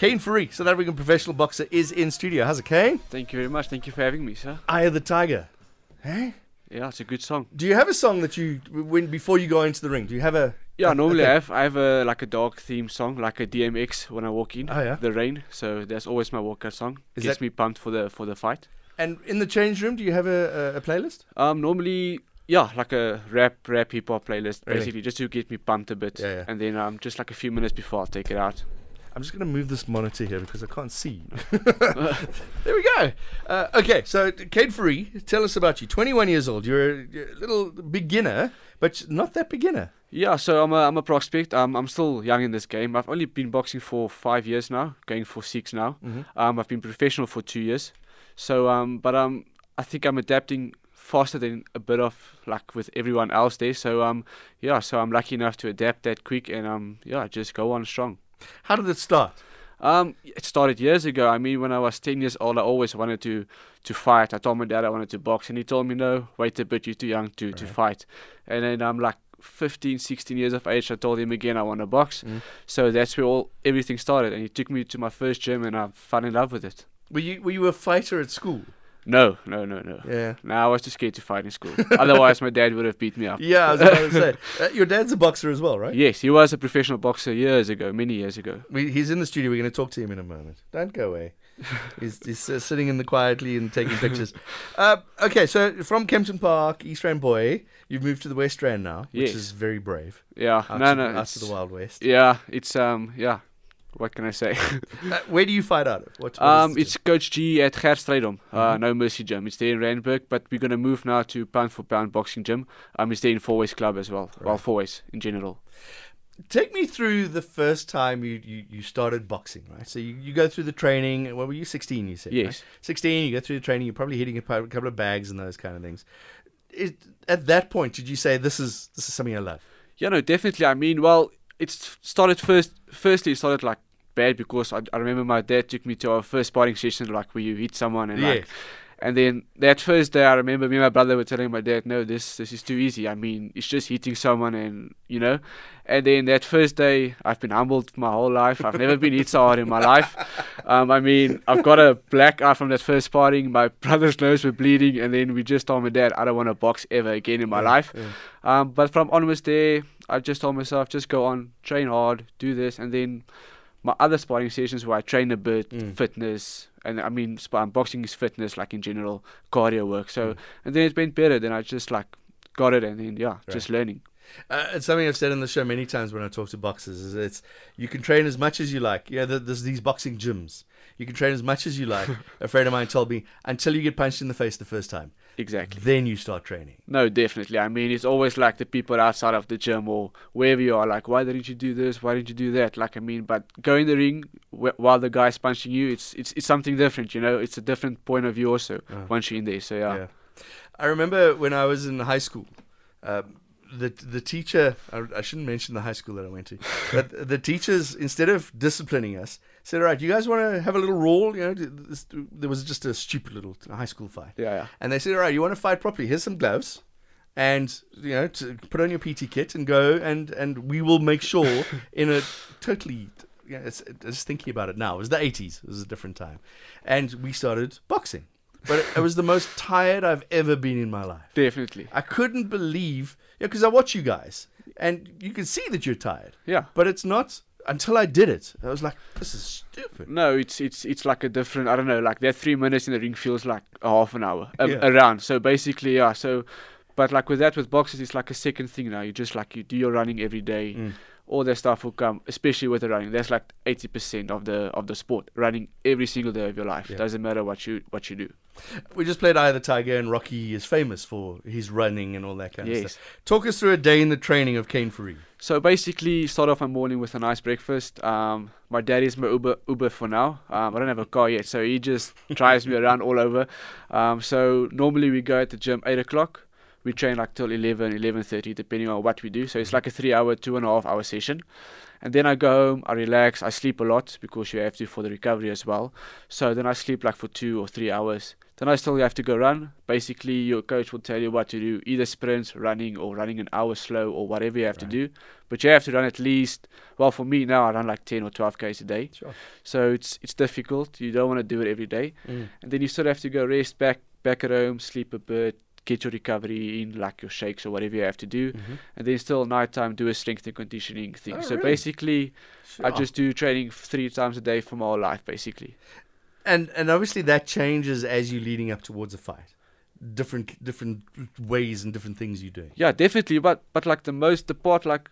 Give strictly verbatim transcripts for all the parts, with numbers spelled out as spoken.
Kaine Fourie, South African professional boxer, is in studio. How's it, Kaine? Thank you very much. Thank you for having me, sir. Eye of the Tiger. Hey? Yeah, it's a good song. Do you have a song that you, when before you go into the ring, do you have a... Yeah, normally I have. I have a, like a dark theme song, like a D M X when I walk in. Oh, yeah? The rain. So that's always my workout song. Is Gets that... me pumped for the for the fight. And in the change room, do you have a, a, a playlist? Um, normally, yeah, like a rap, rap, hip hop playlist, really? Basically, just to get me pumped a bit. Yeah, yeah. And then um, just like a few minutes before I take it out. I'm just going to move this monitor here because I can't see. There we go. Uh, okay, so Kaine Fourie, tell us about you. twenty-one years old. You're a, you're a little beginner, but not that beginner. Yeah, so I'm a, I'm a prospect. Um, I'm still young in this game. I've only been boxing for five years now, going for six now. Mm-hmm. um, I've been professional for two years. So, um, but um, I think I'm adapting faster than a bit of like with everyone else there. So, um, yeah, so I'm lucky enough to adapt that quick and um, yeah, just go on strong. How did it start? Um, it started years ago. I mean, when I was ten years old, I always wanted to, to fight. I told my dad I wanted to box, and he told me, no, wait a bit, you're too young to, right. to fight. And then I'm like fifteen, sixteen years of age, I told him again I want to box. Mm. So that's where all everything started, and he took me to my first gym, and I fell in love with it. Were you, were you a fighter at school? No, no, no, no. Yeah. No, I was too scared to fight in school. Otherwise, my dad would have beat me up. Yeah, I was going to say. Uh, your dad's a boxer as well, right? Yes, he was a professional boxer years ago, many years ago. We, he's in the studio. We're going to talk to him in a moment. Don't go away. he's he's uh, sitting in the quietly and taking pictures. uh, okay, so from Kempton Park, East Rand boy, you've moved to the West Rand now, yes. Which is very brave. Yeah, after, no, no, after the Wild West. Yeah, it's um, yeah. What can I say? uh, where do you fight out of? What, what um, it's Coach G at Gerstredom, uh, mm-hmm. No Mercy Gym. It's there in Randburg, but we're going to move now to Pound for Pound Boxing Gym. Um, it's there in Four Ways Club as well, right. Well, Four Ways in general. Take me through the first time you, you, you started boxing, right? So you, you go through the training. What were you, sixteen you said? Yes. Right? sixteen, you go through the training. You're probably hitting a couple of bags and those kind of things. It, at that point, did you say, this is, this is something I love? Yeah, no, definitely. I mean, well... It started first, firstly it started like bad because I, I remember my dad took me to our first sparring session, like where you hit someone and yeah. like, and then that first day I remember me and my brother were telling my dad, no, this, this is too easy. I mean, it's just hitting someone and, you know, and then that first day I've been humbled my whole life. I've never been hit so hard in my life. Um, I mean, I've got a black eye from that first sparring, my brother's nose were bleeding and then we just told my dad, I don't want to box ever again in my yeah, life. Yeah. Um, but from onwards there, I just told myself, just go on, train hard, do this. And then my other sparring sessions where I train a bit, mm. fitness. And I mean, sparring, boxing is fitness, like in general, cardio work. So, mm. and then it's been better. Then I just like got it. And then, yeah, right. just learning. Uh, it's something I've said on the show many times when I talk to boxers. Is it's you can train as much as you like. Yeah, you know, there's these boxing gyms. You can train as much as you like. A friend of mine told me until you get punched in the face the first time. Exactly. Then you start training. No, definitely. I mean, it's always like the people outside of the gym or wherever you are. Like, why didn't you do this? Why didn't you do that? Like, I mean, but go in the ring wh while the guy's punching you. It's it's it's something different. You know, it's a different point of view also oh. once you're in there. So yeah. yeah. I remember when I was in high school. Um, The the teacher, I, I shouldn't mention the high school that I went to, but the teachers, instead of disciplining us, said, all right, you guys want to have a little roll? You know, this, there was just a stupid little high school fight. Yeah, yeah. And they said, all right, you want to fight properly? Here's some gloves and, you know, to put on your P T kit and go and, and we will make sure in a totally... Yeah, it's, just thinking about it now. It was the eighties. It was a different time. And we started boxing. But it was the most tired I've ever been in my life. Definitely. I couldn't believe, yeah, because I watch you guys, and you can see that you're tired. Yeah. But it's not, until I did it, I was like, this is stupid. No, it's it's it's like a different, I don't know, like that three minutes in the ring feels like a half an hour a, yeah. around. So basically, yeah, so, but like with that, with boxes, it's like a second thing now. You just like, you do your running every day. Mm. All that stuff will come, especially with the running. That's like eighty percent of the of the sport, running every single day of your life. Yeah. Doesn't matter what you what you do. We just played Eye of the Tiger, and Rocky is famous for his running and all that kind yes. of stuff. Talk us through a day in the training of Kaine Fourie. So basically, start off my morning with a nice breakfast. Um, my dad is my Uber Uber for now. Um, I don't have a car yet, so he just drives me around all over. Um, so normally we go at the gym eight o'clock. we train like till eleven, eleven thirty, depending on what we do. So it's like a three hour, two and a half hour session. And then I go home, I relax, I sleep a lot because you have to for the recovery as well. So then I sleep like for two or three hours. Then I still have to go run. Basically, your coach will tell you what to do, either sprints, running, or running an hour slow, or whatever you have right. to do. But you have to run at least, well, for me now, I run like ten or twelve Ks a day. Sure. So it's it's difficult. You don't want to do it every day. Mm. And then you still have to go rest back, back at home, sleep a bit, get your recovery in, like your shakes or whatever you have to do. Mm-hmm. And then still nighttime, do a strength and conditioning thing. Oh, so really? basically, sure. I just do training three times a day for my whole life, basically. And and obviously that changes as you're leading up towards a fight. Different different ways and different things you're doing. Yeah, definitely. But but like the most the part like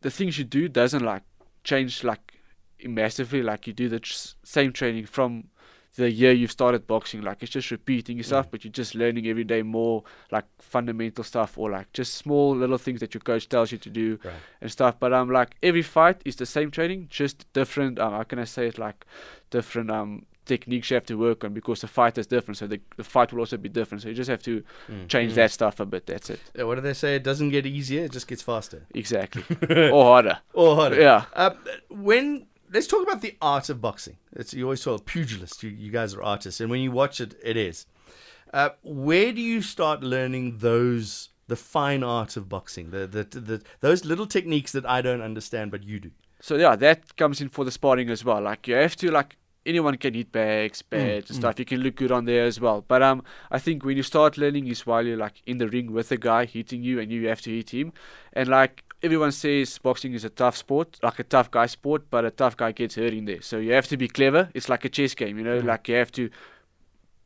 the things you do doesn't like change like massively. Like you do the tr- same training from the year you've started boxing. Like it's just repeating yourself, yeah. but you're just learning every day more like fundamental stuff or like just small little things that your coach tells you to do right. and stuff. But I'm um, like every fight is the same training, just different. Um, how can I say it? Like different. Um. Techniques you have to work on because the fight is different, so the, the fight will also be different, so you just have to mm. change mm. that stuff a bit. That's it. Yeah, what do they say? It doesn't get easier, it just gets faster. Exactly. or harder or harder yeah. Uh, when let's talk about the art of boxing. It's you always talk pugilist. You, you guys are artists, and when you watch it, it is uh, where do you start learning those the fine art of boxing, the, the, the those little techniques that I don't understand but you do? So yeah, that comes in for the sparring as well. Like you have to like anyone can hit bags, pads, mm, and stuff. Mm. You can look good on there as well. But um, I think when you start learning is while you're like in the ring with a guy hitting you, and you have to hit him. And like everyone says, boxing is a tough sport, like a tough guy sport. But a tough guy gets hurt in there, so you have to be clever. It's like a chess game, you know. Mm. Like you have to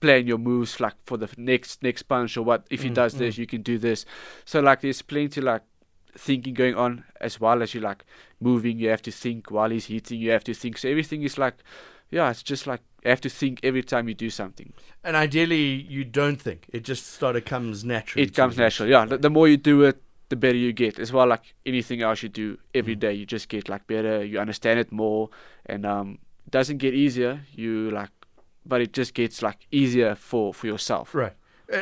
plan your moves, like for the next next punch or what. If mm, he does mm. this, you can do this. So like there's plenty like thinking going on as well as you like moving. You have to think while he's hitting. You have to think. So everything is like. Yeah, it's just like you have to think every time you do something. And ideally, you don't think. It just sort of comes naturally. It comes naturally, yeah. The, the more you do it, the better you get. As well, like anything else you do every mm. day, you just get like better. You understand it more, and um, it doesn't get easier. You like, but it just gets like easier for for yourself. Right.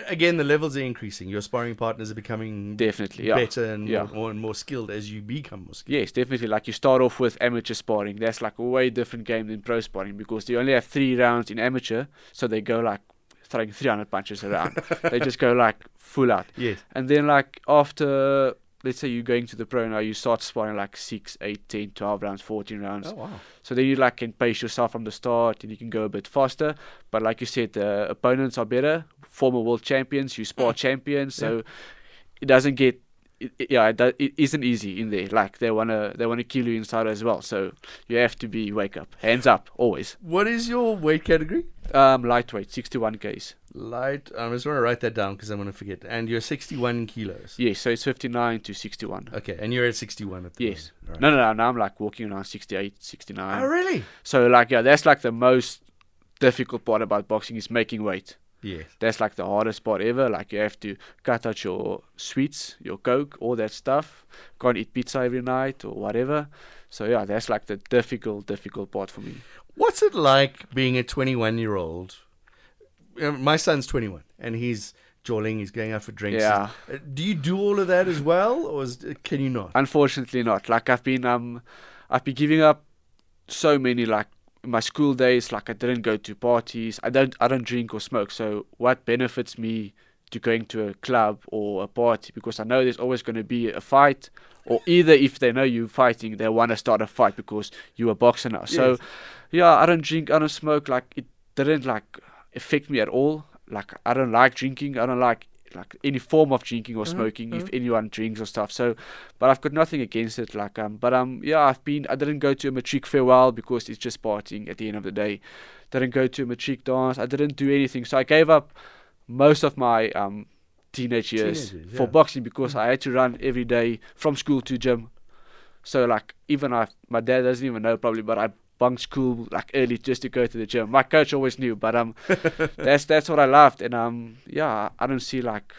Again, the levels are increasing. Your sparring partners are becoming definitely yeah. better and yeah. more and more skilled as you become more skilled. Yes, definitely. Like you start off with amateur sparring. That's like a way different game than pro sparring because they only have three rounds in amateur, so they go like throwing three hundred punches around. They just go like full out. Yes. And then like after, let's say you're going to the pro now, you start sparring like six, eight, ten, twelve rounds, fourteen rounds. Oh, wow. So then you like can pace yourself from the start and you can go a bit faster. But like you said, the opponents are better. Former world champions, you spar champions, so yeah. it doesn't get, it, it, yeah, it, do, it isn't easy in there. Like they wanna, they wanna kill you inside as well. So you have to be wake up, hands up, always. What is your weight category? Um, lightweight, sixty-one Ks. Light. I just want to write that down because I'm gonna forget. And you're sixty-one kilos. Yes, yeah, so it's fifty-nine to sixty-one. Okay, and you're at sixty-one at the yes. moment. Yes. Right. No, no, no. Now I'm like walking around sixty-eight, sixty-nine. Oh, really? So like, yeah, that's like the most difficult part about boxing is making weight. Yes. That's like the hardest part ever. Like you have to cut out your sweets, your coke, all that stuff. Can't eat pizza every night or whatever. So yeah, that's like the difficult, difficult part for me. What's it like being a twenty-one-year-old? My son's twenty-one and he's jolling, he's going out for drinks. Yeah. Do you do all of that as well or is, can you not? Unfortunately not. Like I've been, um, I've been giving up so many like, my school days, like I didn't go to parties. I don't I don't drink or smoke. So what benefits me to going to a club or a party? Because I know there's always going to be a fight. Or either if they know you're fighting, they want to start a fight because you're a boxer now. Yes. So yeah, I don't drink, I don't smoke. Like it didn't like affect me at all. Like I don't like drinking. I don't like like any form of drinking or smoking mm-hmm. if anyone drinks or stuff. So but I've got nothing against it. Like um but um yeah I've been I didn't go to a matric farewell because it's just partying at the end of the day. Didn't go to a matric dance. I didn't do anything. So I gave up most of my um teenage years Teenagers, for yeah. boxing because mm-hmm. I had to run every day from school to gym. So like even I my dad doesn't even know probably, but I bunked school like early just to go to the gym. My coach always knew, but um, that's that's what I loved, and um, yeah, I don't see like,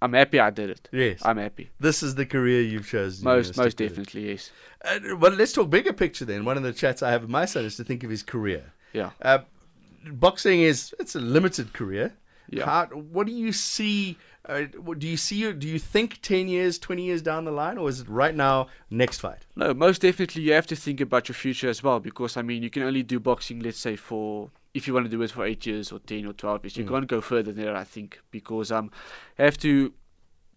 I'm happy I did it. Yes, I'm happy. This is the career you've chosen. Most most definitely, yes. Uh, well, let's talk bigger picture then. One of the chats I have with my son is to think of his career. Yeah. Uh, boxing is it's a limited career. Yeah. How, what do you see? Uh, do you see? Do you think ten years, twenty years down the line, or is it right now? Next fight? No, most definitely you have to think about your future as well, because I mean you can only do boxing, let's say, for if you want to do it for eight years or ten or twelve years, you mm. can't go further than that. I think because um, you have to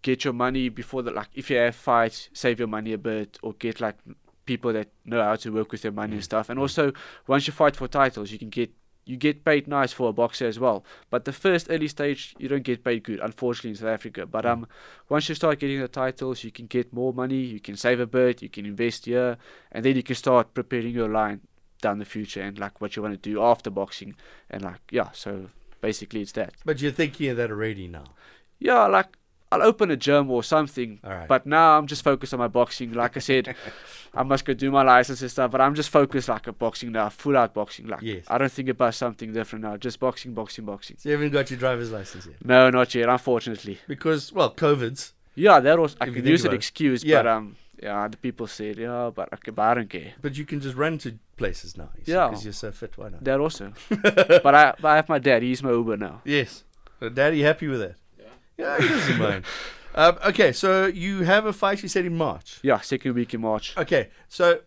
get your money before that. Like if you have fights, save your money a bit, or get like people that know how to work with their money mm. and stuff. And mm. also, once you fight for titles, you can get. You get paid nice for a boxer as well, but the first early stage you don't get paid good, unfortunately, in South Africa. But um, once you start getting the titles, you can get more money, you can save a bit, you can invest here, and then you can start preparing your line down the future and like what you want to do after boxing, and like yeah. So basically, it's that. But you're thinking of that already now? Yeah, like I'll open a gym or something. All right. But now I'm just focused on my boxing. Like I said. I must go do my license and stuff, but I'm just focused like a boxing now, full out boxing. Like yes. I don't think about something different now, just boxing, boxing, boxing. So you haven't got your driver's license yet? No, not yet, unfortunately. Because well, COVID's. Yeah, that was I could use an excuse, yeah. but um, yeah, the people said yeah, but okay, but I don't care. But you can just run to places now, you yeah, because you're so fit. Why not? That also. but I, but I have my dad. He's my Uber now. Yes, so daddy, happy with that? Yeah, yeah, he doesn't mind. Um, okay, so you have a fight, you said, in March. Yeah, second week in March. Okay, so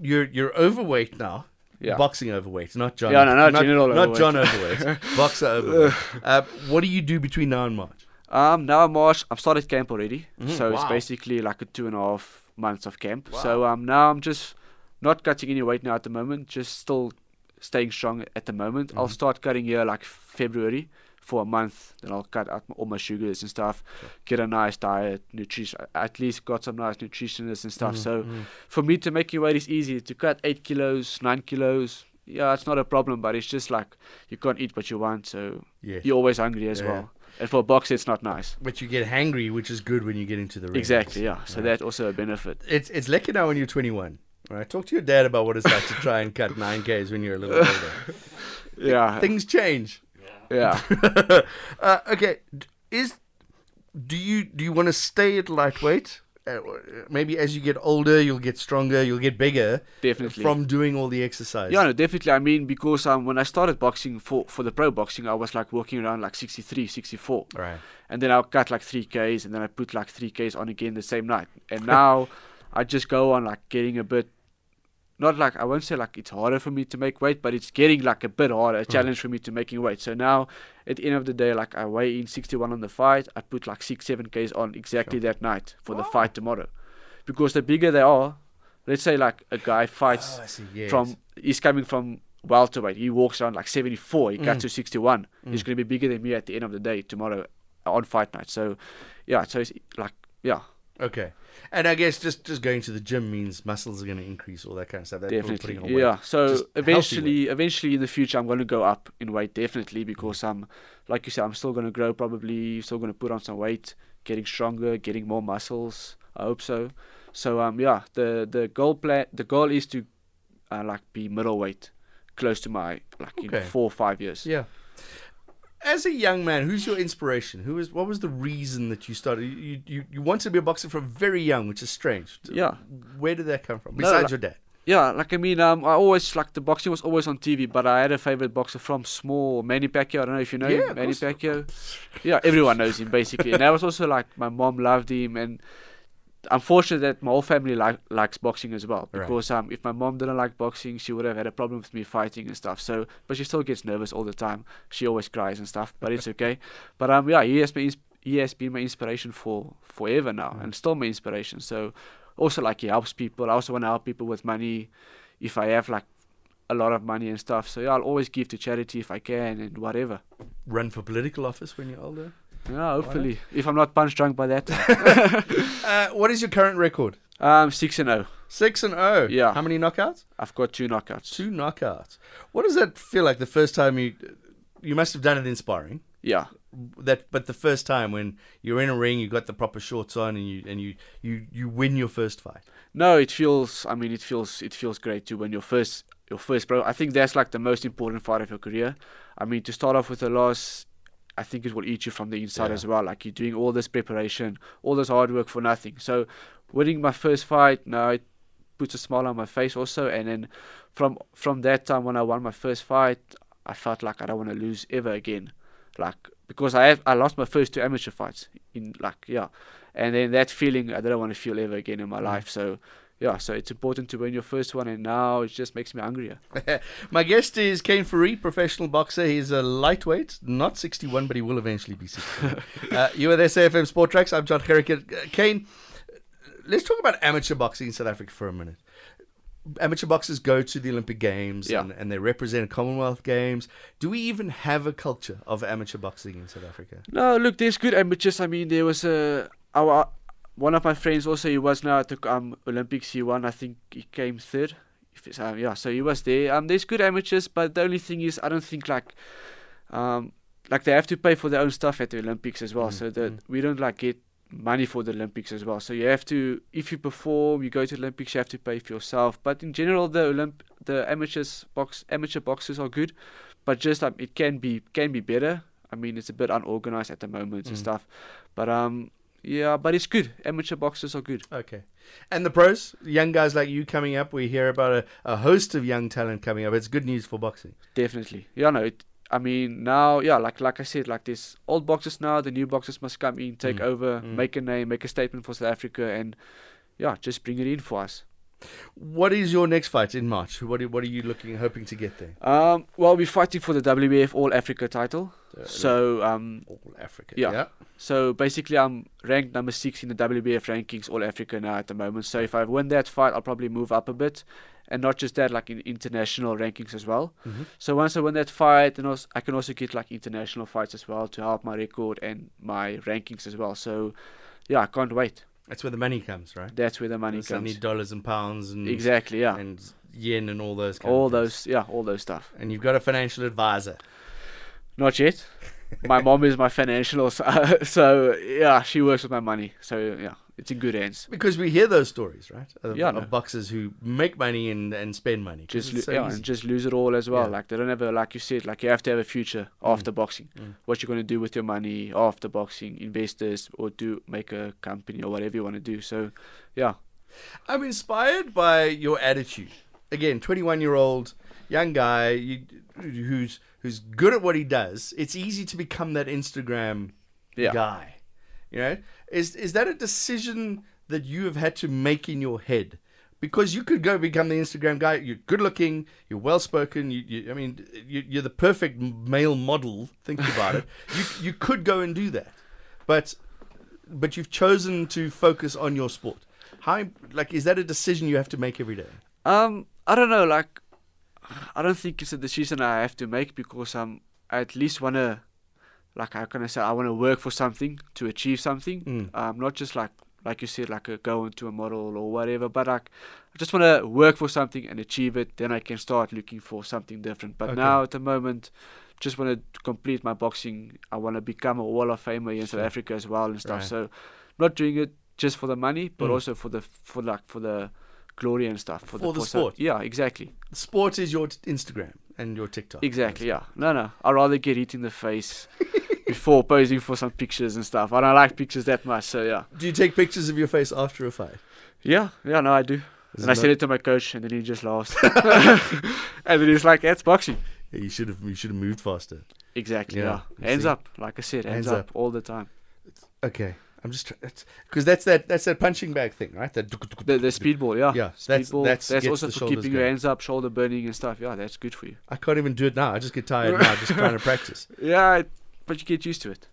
you're you're overweight now. Yeah. Boxing overweight, not John. Yeah, no, no, not, general not overweight. John overweight. Boxer overweight. Um, what do you do between now and March? Um, now in March, I've started camp already. Mm, so wow. It's basically like a two and a half months of camp. Wow. So um, now I'm just not cutting any weight now at the moment, just still staying strong at the moment. Mm-hmm. I'll start cutting here like February. For a month, then I'll cut out all my sugars and stuff, sure. Get a nice diet, nutrition. At least got some nice nutritionists and stuff. Mm, so mm. for me to make your weight is easy. To cut eight kilos, nine kilos, yeah, it's not a problem. But it's just like you can't eat what you want, so yes. you're always hungry as yeah. well. And for a boxer, it's not nice. But you get hangry, which is good when you get into the ring. Exactly, yeah. So right. that's also a benefit. It's it's lekker now when you're twenty-one. Right, talk to your dad about what it's like to try and cut nine Ks when you're a little older. yeah, things change. Yeah. uh, okay. Is do you do you want to stay at lightweight? Uh, maybe as you get older, you'll get stronger, you'll get bigger. Definitely. From doing all the exercise. Yeah, no, definitely. I mean, because um, when I started boxing for for the pro boxing, I was like walking around like sixty-three, sixty-four. Right. And then I'll cut like three Ks, and then I put like three Ks on again the same night. And now I just go on like getting a bit. Not like, I won't say like it's harder for me to make weight, but it's getting like a bit harder, a challenge for me to making weight. So now, at the end of the day, like I weigh in sixty-one on the fight, I put like six, seven Ks on exactly sure. that night for oh. the fight tomorrow. Because the bigger they are, let's say like a guy fights oh, yes. from, he's coming from welterweight, he walks around like seventy-four, he mm. cuts to sixty-one. Mm. He's going to be bigger than me at the end of the day tomorrow on fight night. So yeah, so it's like, yeah. Okay, and I guess just just going to the gym means muscles are going to increase, all that kind of stuff. That definitely, yeah. So just eventually, eventually in the future, I'm going to go up in weight definitely because I'm, like you said, I'm still going to grow probably, still going to put on some weight, getting stronger, getting more muscles. I hope so. So um yeah, the the goal plan, the goal is to, uh, like be middleweight, close to my like okay. in four or five years. Yeah. As a young man, who's your inspiration? Who is? What was the reason that you started? You you, you wanted to be a boxer from very young, which is strange. Yeah. Where did that come from? Besides no, like, your dad. Yeah, like I mean, um, I always like the boxing was always on T V, but I had a favorite boxer from small, Manny Pacquiao. I don't know if you know yeah, him, Manny Pacquiao. Yeah, everyone knows him basically, and that was also like my mom loved him, and I'm fortunate that my whole family like likes boxing as well. Because right. um, if my mom didn't like boxing, she would have had a problem with me fighting and stuff. So, but she still gets nervous all the time. She always cries and stuff. But it's okay. But um, yeah, he has been he has been my inspiration for forever now, mm. and still my inspiration. So, also like he helps people. I also want to help people with money, if I have like a lot of money and stuff. So yeah, I'll always give to charity if I can and whatever. Run for political office when you're older. Yeah, hopefully. If I'm not punch drunk by that. uh, what is your current record? Um, six and oh. Six and oh. Yeah. How many knockouts? I've got two knockouts. Two knockouts. What does that feel like? The first time you, you must have done it inspiring. Yeah. That, but the first time when you're in a ring, you got the proper shorts on, and you and you you you win your first fight. No, it feels. I mean, it feels. It feels great to win your first your first pro. I think that's like the most important fight of your career. I mean, to start off with a loss. I think it will eat you from the inside yeah. as well. Like you're doing all this preparation, all this hard work for nothing. So winning my first fight, now it puts a smile on my face also. And then from from that time when I won my first fight, I felt like I don't want to lose ever again. Like because I have, I lost my first two amateur fights in like yeah, and then that feeling I don't want to feel ever again in my life. So yeah, so it's important to win your first one, and now it just makes me hungrier. My guest is Kaine Fourie, professional boxer. He's a lightweight, not sixty-one, but he will eventually be sixty-one. uh, you are with S A F M Sport Tracks. I'm John Gericke. Uh, Kaine, let's talk about amateur boxing in South Africa for a minute. Amateur boxers go to the Olympic Games yeah. and, and they represent Commonwealth Games. Do we even have a culture of amateur boxing in South Africa? No, look, there's good amateurs. I mean, there was a our one of my friends also. He was now at the um, Olympics. He won. I think he came third. If it's, um, yeah, so he was there. Um, there's good amateurs, but the only thing is, I don't think like, um, like they have to pay for their own stuff at the Olympics as well. Mm-hmm. So that we don't like get money for the Olympics as well. So you have to, if you perform, you go to the Olympics, you have to pay for yourself. But in general, the Olymp the amateurs box amateur boxers are good, but just um, it can be can be better. I mean, it's a bit unorganized at the moment mm. and stuff. But um, yeah, but it's good. Amateur boxers are good. Okay, and the pros, young guys like you coming up. We hear about a, a host of young talent coming up. It's good news for boxing. Definitely. Yeah, no. It, I mean, now, yeah, like like I said, like this old boxers now, the new boxers must come in, take mm. over, mm. make a name, make a statement for South Africa, and yeah, just bring it in for us. What is your next fight in March? What are, what are you looking, hoping to get there? Um, well, we're fighting for the W B F All Africa title. So, so um, All Africa, yeah. yeah. So basically, I'm ranked number six in the W B F rankings, All Africa now at the moment. So if I win that fight, I'll probably move up a bit. And not just that, like in international rankings as well. Mm-hmm. So once I win that fight, and also, I can also get like international fights as well to help my record and my rankings as well. So yeah, I can't wait. That's where the money comes, right? That's where the money comes. So many dollars and pounds and exactly, yeah, and yen and all those. Kind all of those, yeah, all those stuff. And you've got a financial advisor? Not yet. My mom is my financial, so, so yeah, she works with my money. So yeah. It's in good hands. Because we hear those stories, right? Of, yeah, no. of boxers who make money and, and spend money. Just, so yeah, and just lose it all as well. Yeah. Like, they don't have a, like you said, like you have to have a future mm. after boxing. Mm. What you're going to do with your money after boxing, investors, or do make a company or whatever you want to do. So, yeah. I'm inspired by your attitude. Again, twenty-one-year-old, young guy you, who's, who's good at what he does. It's easy to become that Instagram yeah. guy. You know, is is that a decision that you have had to make in your head? Because you could go become the Instagram guy. You're good looking. You're well spoken. You, you I mean, you, you're the perfect male model. Think about it. You you could go and do that, but but you've chosen to focus on your sport. How like is that a decision you have to make every day? Um, I don't know. Like, I don't think it's a decision I have to make because um, I at least wanna. Like, how can I say, I want to work for something to achieve something. Mm. Um, not just like, like you said, like a go into a model or whatever, but like, I just want to work for something and achieve it. Then I can start looking for something different. But okay. now at the moment, just want to complete my boxing. I want to become a Wall of Famer in sure. South Africa as well and stuff. Right. So not doing it just for the money, but mm. also for the, for like, for the glory and stuff. For, for the, the sport. So, yeah, exactly. Sport is your Instagram and your TikTok. Exactly, yeah. No, no. I'd rather get hit in the face. Before posing for some pictures and stuff. I don't like pictures that much, so yeah. Do you take pictures of your face after a fight? Yeah, yeah, no, I do. Isn't and I send it to my coach, and then he just laughs. And then he's like, "That's boxing." Yeah, you should have, you should have moved faster. Exactly. Yeah. yeah. Hands see? up, like I said, hands, hands up, up all the time. Okay, I'm just because that's that that's that punching bag thing, right? That the, the speed ball, yeah, yeah. That's speed that's, that's also for keeping going. your hands up, shoulder burning and stuff. Yeah, that's good for you. I can't even do it now. I just get tired now, just trying to practice. Yeah. It, But you get used to it.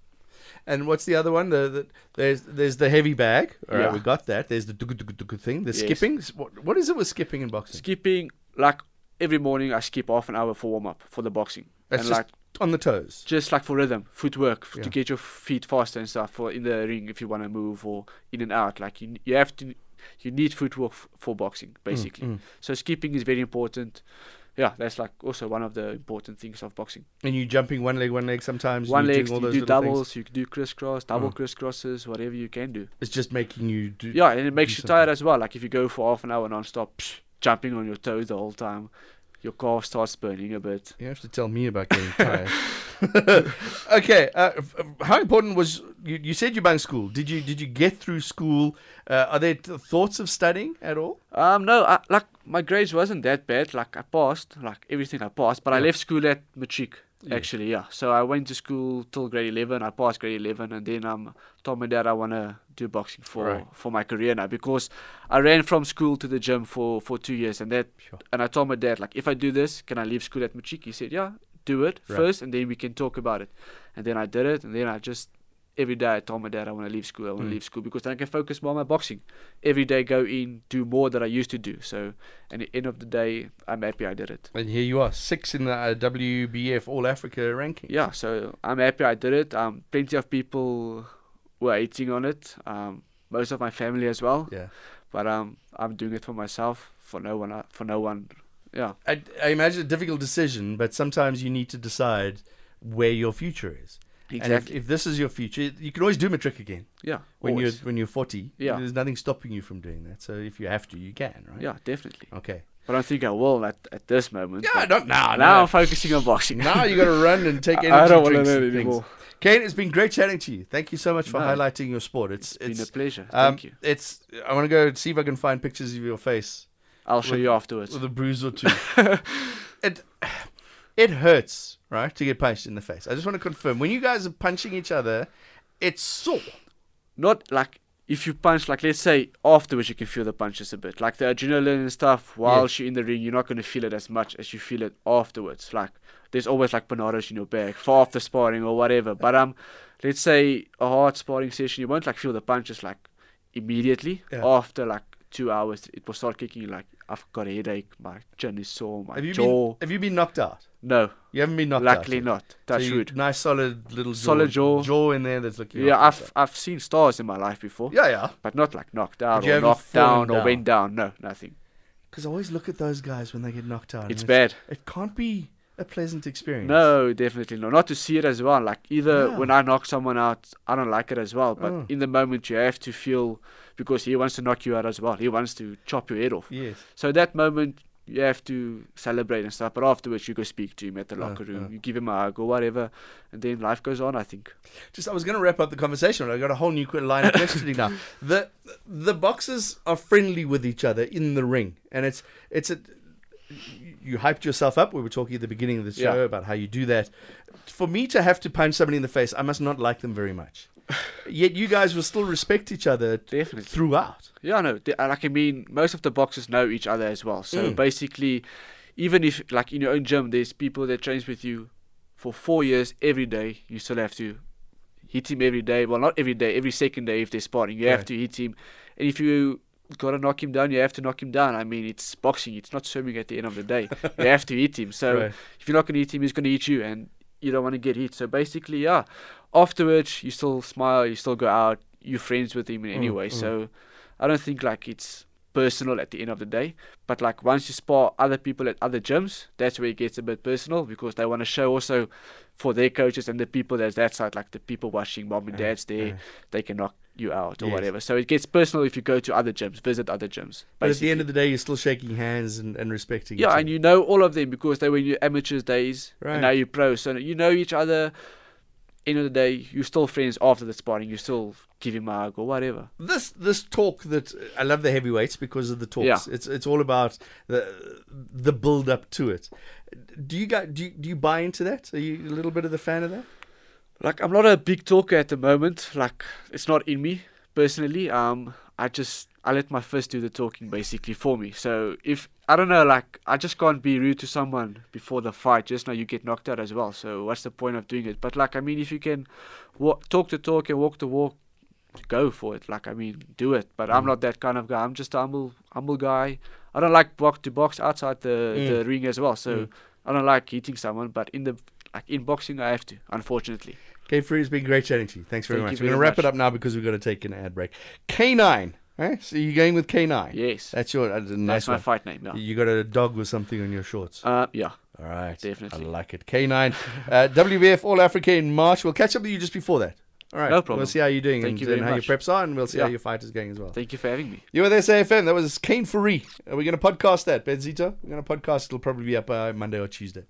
And what's the other one? The, the there's there's the heavy bag. All right, yeah. we got that. There's the duk duk duk thing. The yes. skipping. What, what is it with skipping in boxing? Skipping, like every morning I skip half an hour for warm up for the boxing. That's and just like on the toes. Just like for rhythm, footwork yeah. to get your feet faster and stuff for in the ring if you want to move or in and out. Like you, you have to, you need footwork f for boxing basically. Mm, mm. So skipping is very important. Yeah, that's like also one of the important things of boxing. And you jumping one leg, one leg sometimes. One leg, you do doubles, things. you do crisscross, double mm. crisscrosses, whatever you can do. It's just making you do. Yeah, and it makes you something. tired as well. Like if you go for half an hour nonstop, psh, jumping on your toes the whole time, your calf starts burning a bit. You have to tell me about getting tired. Okay, uh, how important was you? You said you banged school. Did you did you get through school? Uh, are there th thoughts of studying at all? Um, no, I, like my grades wasn't that bad. Like I passed, like everything I passed, but yeah. I left school at matric. yeah. actually, yeah. So I went to school till grade eleven. I passed grade eleven, and then um, told my dad I want to do boxing for right. for my career now, because I ran from school to the gym for, for two years, and that sure. and I told my dad, like, if I do this, can I leave school at Machiki? He said, yeah, do it right. first, and then we can talk about it. And then I did it, and then I just. Every day I told my dad I want to leave school, I want to mm. leave school, because then I can focus more on my boxing. Every day go in, do more that I used to do. So at the end of the day, I'm happy I did it. And here you are, six in the uh, W B F All Africa ranking. Yeah, so I'm happy I did it. Um, plenty of people were hating on it. Um, most of my family as well. Yeah. But um, I'm doing it for myself, for no one, for no one. Yeah. I, I imagine a difficult decision, but sometimes you need to decide where your future is. Exactly. And if, if this is your future, you can always do matric again. Yeah. When always. you're when you're forty, yeah. there's nothing stopping you from doing that. So if you have to, you can, right? Yeah, definitely. Okay. But I don't think I will at at this moment. Yeah, not now. Now no. I'm focusing on boxing. Now you got to run and take energy I don't drinks want to know and anymore. Things. Kaine, it's been great chatting to you. Thank you so much for no, highlighting your sport. It's, it's, it's been a pleasure. Um, Thank you. It's. I want to go see if I can find pictures of your face. I'll show with, you afterwards. With a bruise or two. it. It hurts, right, to get punched in the face. I just want to confirm. When you guys are punching each other, it's sore. Not like if you punch, like let's say afterwards you can feel the punches a bit. Like the adrenaline and stuff, whilst yeah. you're in the ring, you're not going to feel it as much as you feel it afterwards. Like there's always like panadas in your bag for after sparring or whatever. But um, let's say a hard sparring session, you won't like feel the punches like immediately. Yeah. After like two hours, it will start kicking you like, I've got a headache, my chin is sore, my have you jaw. Been, have you been knocked out? No. You haven't been knocked Luckily out? Luckily not. Touch so wood. Nice solid little jaw. Solid jaw. Jaw in there that's looking Yeah, I've, I've seen stars in my life before. Yeah, yeah. But not like knocked out or knocked down, down or went down. No, nothing. Because I always look at those guys when they get knocked out. It's, it's bad. It can't be a pleasant experience. No, definitely not. Not to see it as well. Like either yeah. when I knock someone out, I don't like it as well. But oh. in the moment you have to feel... Because he wants to knock you out as well. He wants to chop your head off. Yes. So that moment, you have to celebrate and stuff. But afterwards, you go speak to him at the no, locker room. No. You give him a hug or whatever. And then life goes on, I think. Just, I was going to wrap up the conversation. I got a whole new line of questioning now. The the boxers are friendly with each other in the ring. And it's... it's a, you hyped yourself up. We were talking at the beginning of the show yeah. about how you do that. For me to have to punch somebody in the face, I must not like them very much. Yet you guys will still respect each other Definitely. throughout. Yeah, no, like I mean, most of the boxers know each other as well. So mm. basically, even if like in your own gym, there's people that trains with you for four years every day, you still have to hit him every day. Well, not every day, every second day if they're sparring, you right. have to hit him. And if you gotta knock him down, you have to knock him down. I mean, it's boxing; it's not swimming. At the end of the day, you have to hit him. So right. if you're not gonna hit him, he's gonna hit you, and you don't want to get hit. So basically, yeah. afterwards, you still smile, you still go out, you're friends with him in any mm, way. Mm. So I don't think like it's personal at the end of the day. But like once you spar other people at other gyms, that's where it gets a bit personal, because they want to show also for their coaches and the people that's that side, like the people watching, mom and dad's there, yeah. they can knock you out or yes. whatever. So it gets personal if you go to other gyms, visit other gyms. Basically. But at the end of the day, you're still shaking hands and, and respecting yeah, each other. Yeah, and you know all of them because they were in your amateur days right. and now you're pro. So you know each other. End of the day, you're still friends after the sparring. You still give him a hug or whatever. This this talk that I love the heavyweights because of the talks. Yeah. It's it's all about the the build up to it. Do you guys do you, do you buy into that? Are you a little bit of the fan of that? Like I'm not a big talker at the moment. Like it's not in me personally. Um, I just I let my fist do the talking basically for me. So if I don't know, like I just can't be rude to someone before the fight. Just now you get knocked out as well. So what's the point of doing it? But like I mean, if you can walk, talk the talk and walk the walk, go for it. Like I mean, do it. But mm. I'm not that kind of guy. I'm just a humble, humble guy. I don't like box to box outside the, mm. the ring as well. So mm. I don't like hitting someone. But in the like in boxing, I have to, unfortunately. Kaine Fourie, it's been great chatting to you. Thanks very Thank much. We're gonna wrap much. it up now because we've got to take an ad break. K nine. Eh? So you're going with K nine? Yes. That's your uh, nice That's my one. fight name, yeah. You got a dog with something on your shorts? Uh, yeah. All right. Definitely. I like it. K nine. uh, W B F All Africa in March. We'll catch up with you just before that. All right. No problem. We'll see how you're doing Thank and, you very and how much. your preps are, and we'll see yeah. how your fight is going as well. Thank you for having me. You're with S A F M. That was Kaine Fourie. We're going to podcast that, Benzito. We're going to podcast. It'll probably be up by Monday or Tuesday.